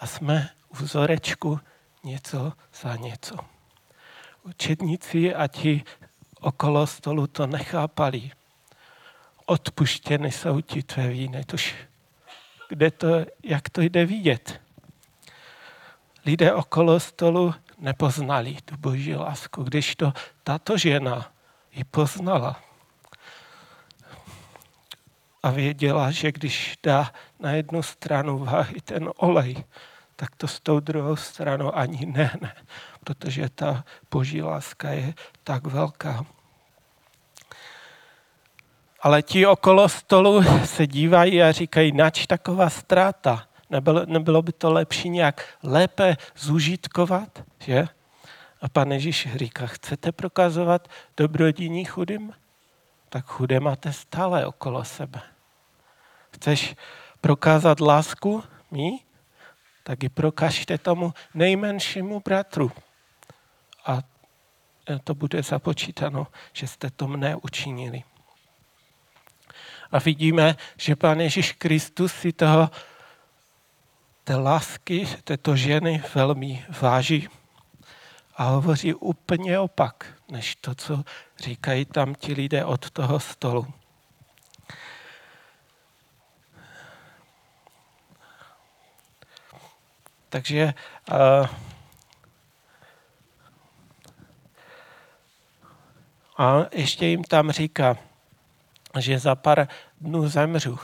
A jsme v vzorečku něco za něco. Učedníci a ti okolo stolu to nechápali. Odpuštěny jsou ti tvé víny. Tož kde to, jak to jde vidět? Lidé okolo stolu nepoznali tu boží lásku, když to tato žena ji poznala. A věděla, že když dá na jednu stranu váhy ten olej, tak to s tou druhou stranou ani ne, protože ta boží láska je tak velká. Ale ti okolo stolu se dívají a říkají, nač taková ztráta? Nebylo by to lepší nějak lépe zúžitkovat? Že? A Pan Ježíš říká, chcete prokazovat dobrodiní chudým? Tak chudé máte stále okolo sebe. Chceš prokázat lásku mí? Tak ji prokažte tomu nejmenšímu bratru. A to bude započítáno, že jste to mne učinili. A vidíme, že Pán Ježíš Kristus si té lásky této ženy velmi váží a hovoří úplně opak, než to, co říkají tam ti lidé od toho stolu. Takže a ještě jim tam říká, že za pár dnů zemřu.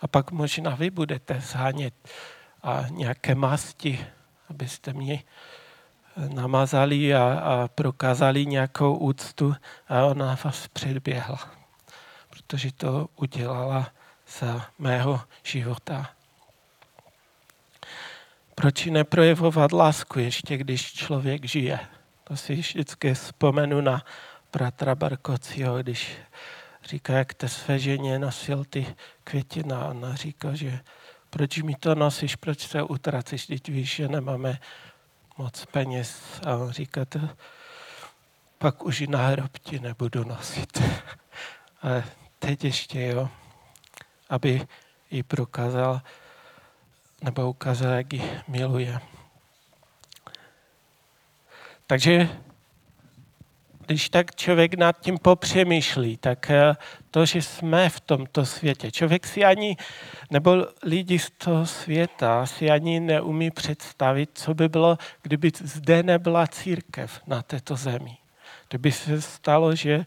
A pak možná vy budete shánět a nějaké masti, abyste mě namazali a prokázali nějakou úctu a ona vás předběhla, protože to udělala za mého života. Proč neprojevovat lásku ještě, když člověk žije? To si vždycky vzpomenu na bratra Barkocjo, když říká, jak té své ženě nosil ty květiny. A ona říká, že proč mi to nosíš, proč se utracíš, teď víš, že nemáme moc peněz. A on říká, to pak už na hrob ti nebudu nosit. Ale teď ještě, jo, aby ji prokázal, nebo ukázal, jak ji miluje. Takže když tak člověk nad tím popřemýšlí, tak to, že jsme v tomto světě, člověk si ani, nebo lidi z toho světa si ani neumí představit, co by bylo, kdyby zde nebyla církev na této zemi. Kdyby se stalo, že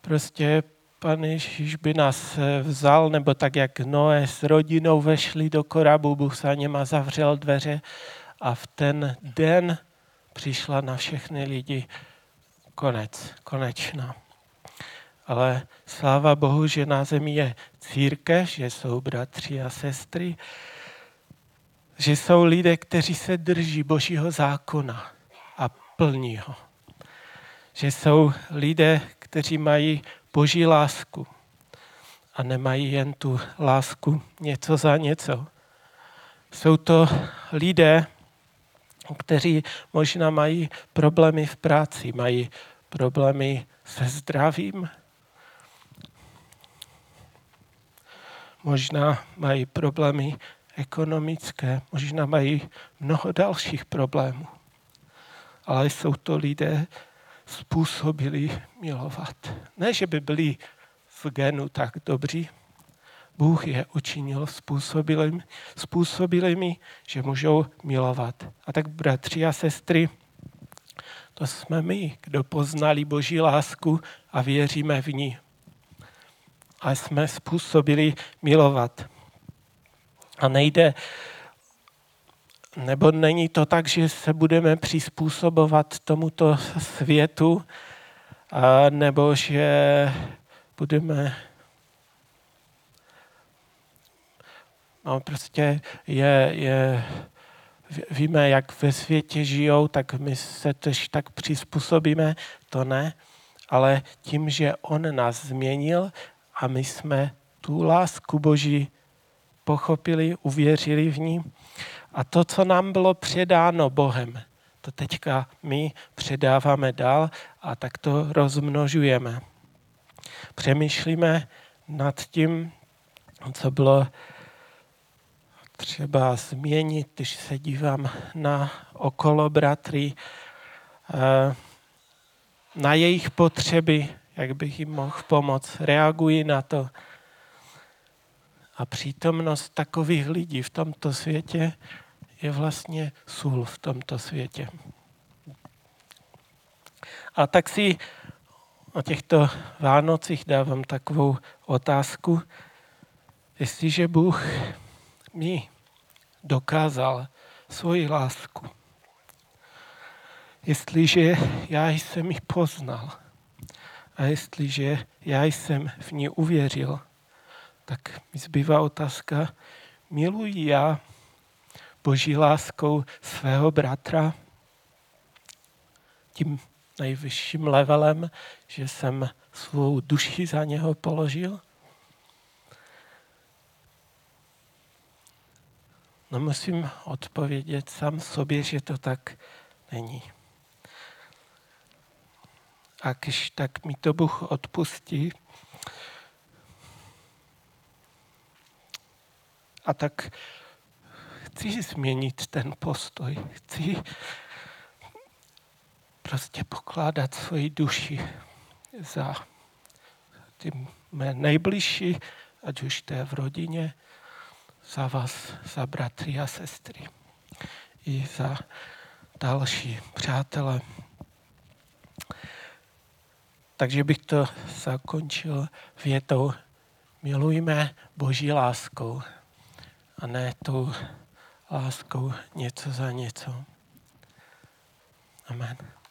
prostě Pan Ježíš by nás vzal, nebo tak, jak Noe s rodinou vešli do korabu, Bůh za něma zavřel dveře a v ten den přišla na všechny lidi konečná. Ale sláva Bohu, že na zemi je církev, že jsou bratři a sestry, že jsou lidé, kteří se drží Božího zákona a plní ho. Že jsou lidé, kteří mají Boží lásku a nemají jen tu lásku něco za něco. Jsou to lidé, kteří možná mají problémy v práci, mají problémy se zdravím, možná mají problémy ekonomické, možná mají mnoho dalších problémů. Ale jsou to lidé způsobili milovat. Ne, že by byli v genu tak dobří, Bůh je učinil způsobilými, že můžou milovat. A tak bratři a sestry, To jsme my, kdo poznali Boží lásku a věříme v ní. A jsme způsobili milovat. A nejde, nebo není to tak, že se budeme přizpůsobovat tomuto světu, a nebo že budeme... No prostě víme, jak ve světě žijou, tak my se tež tak přizpůsobíme, to ne, ale tím, že on nás změnil a my jsme tu lásku Boží pochopili, uvěřili v ní a to, co nám bylo předáno Bohem, to teďka my předáváme dál a tak to rozmnožujeme. Přemýšlíme nad tím, co bylo třeba změnit, když se dívám na okolo bratry, na jejich potřeby, jak bych jim mohl pomoct. Reaguji na to. A přítomnost takových lidí v tomto světě je vlastně sůl v tomto světě. A tak si o těchto Vánocích dávám takovou otázku, jestliže Bůh mi dokázal svoji lásku. Jestliže já jsem ji poznal a jestliže já jsem v ní uvěřil, tak mi zbývá otázka, miluji já Boží láskou svého bratra tím nejvyšším levelem, že jsem svou duši za něho položil? No musím odpovědět sám sobě, že to tak není. A když tak mi to Bůh odpustí, a tak chci změnit ten postoj. Chci prostě pokládat svoji duši za ty mé nejbližší, ať už to je v rodině, za vás, za bratry a sestry i za další přátele. Takže bych to zakončil větou milujme Boží láskou a ne tou láskou něco za něco. Amen.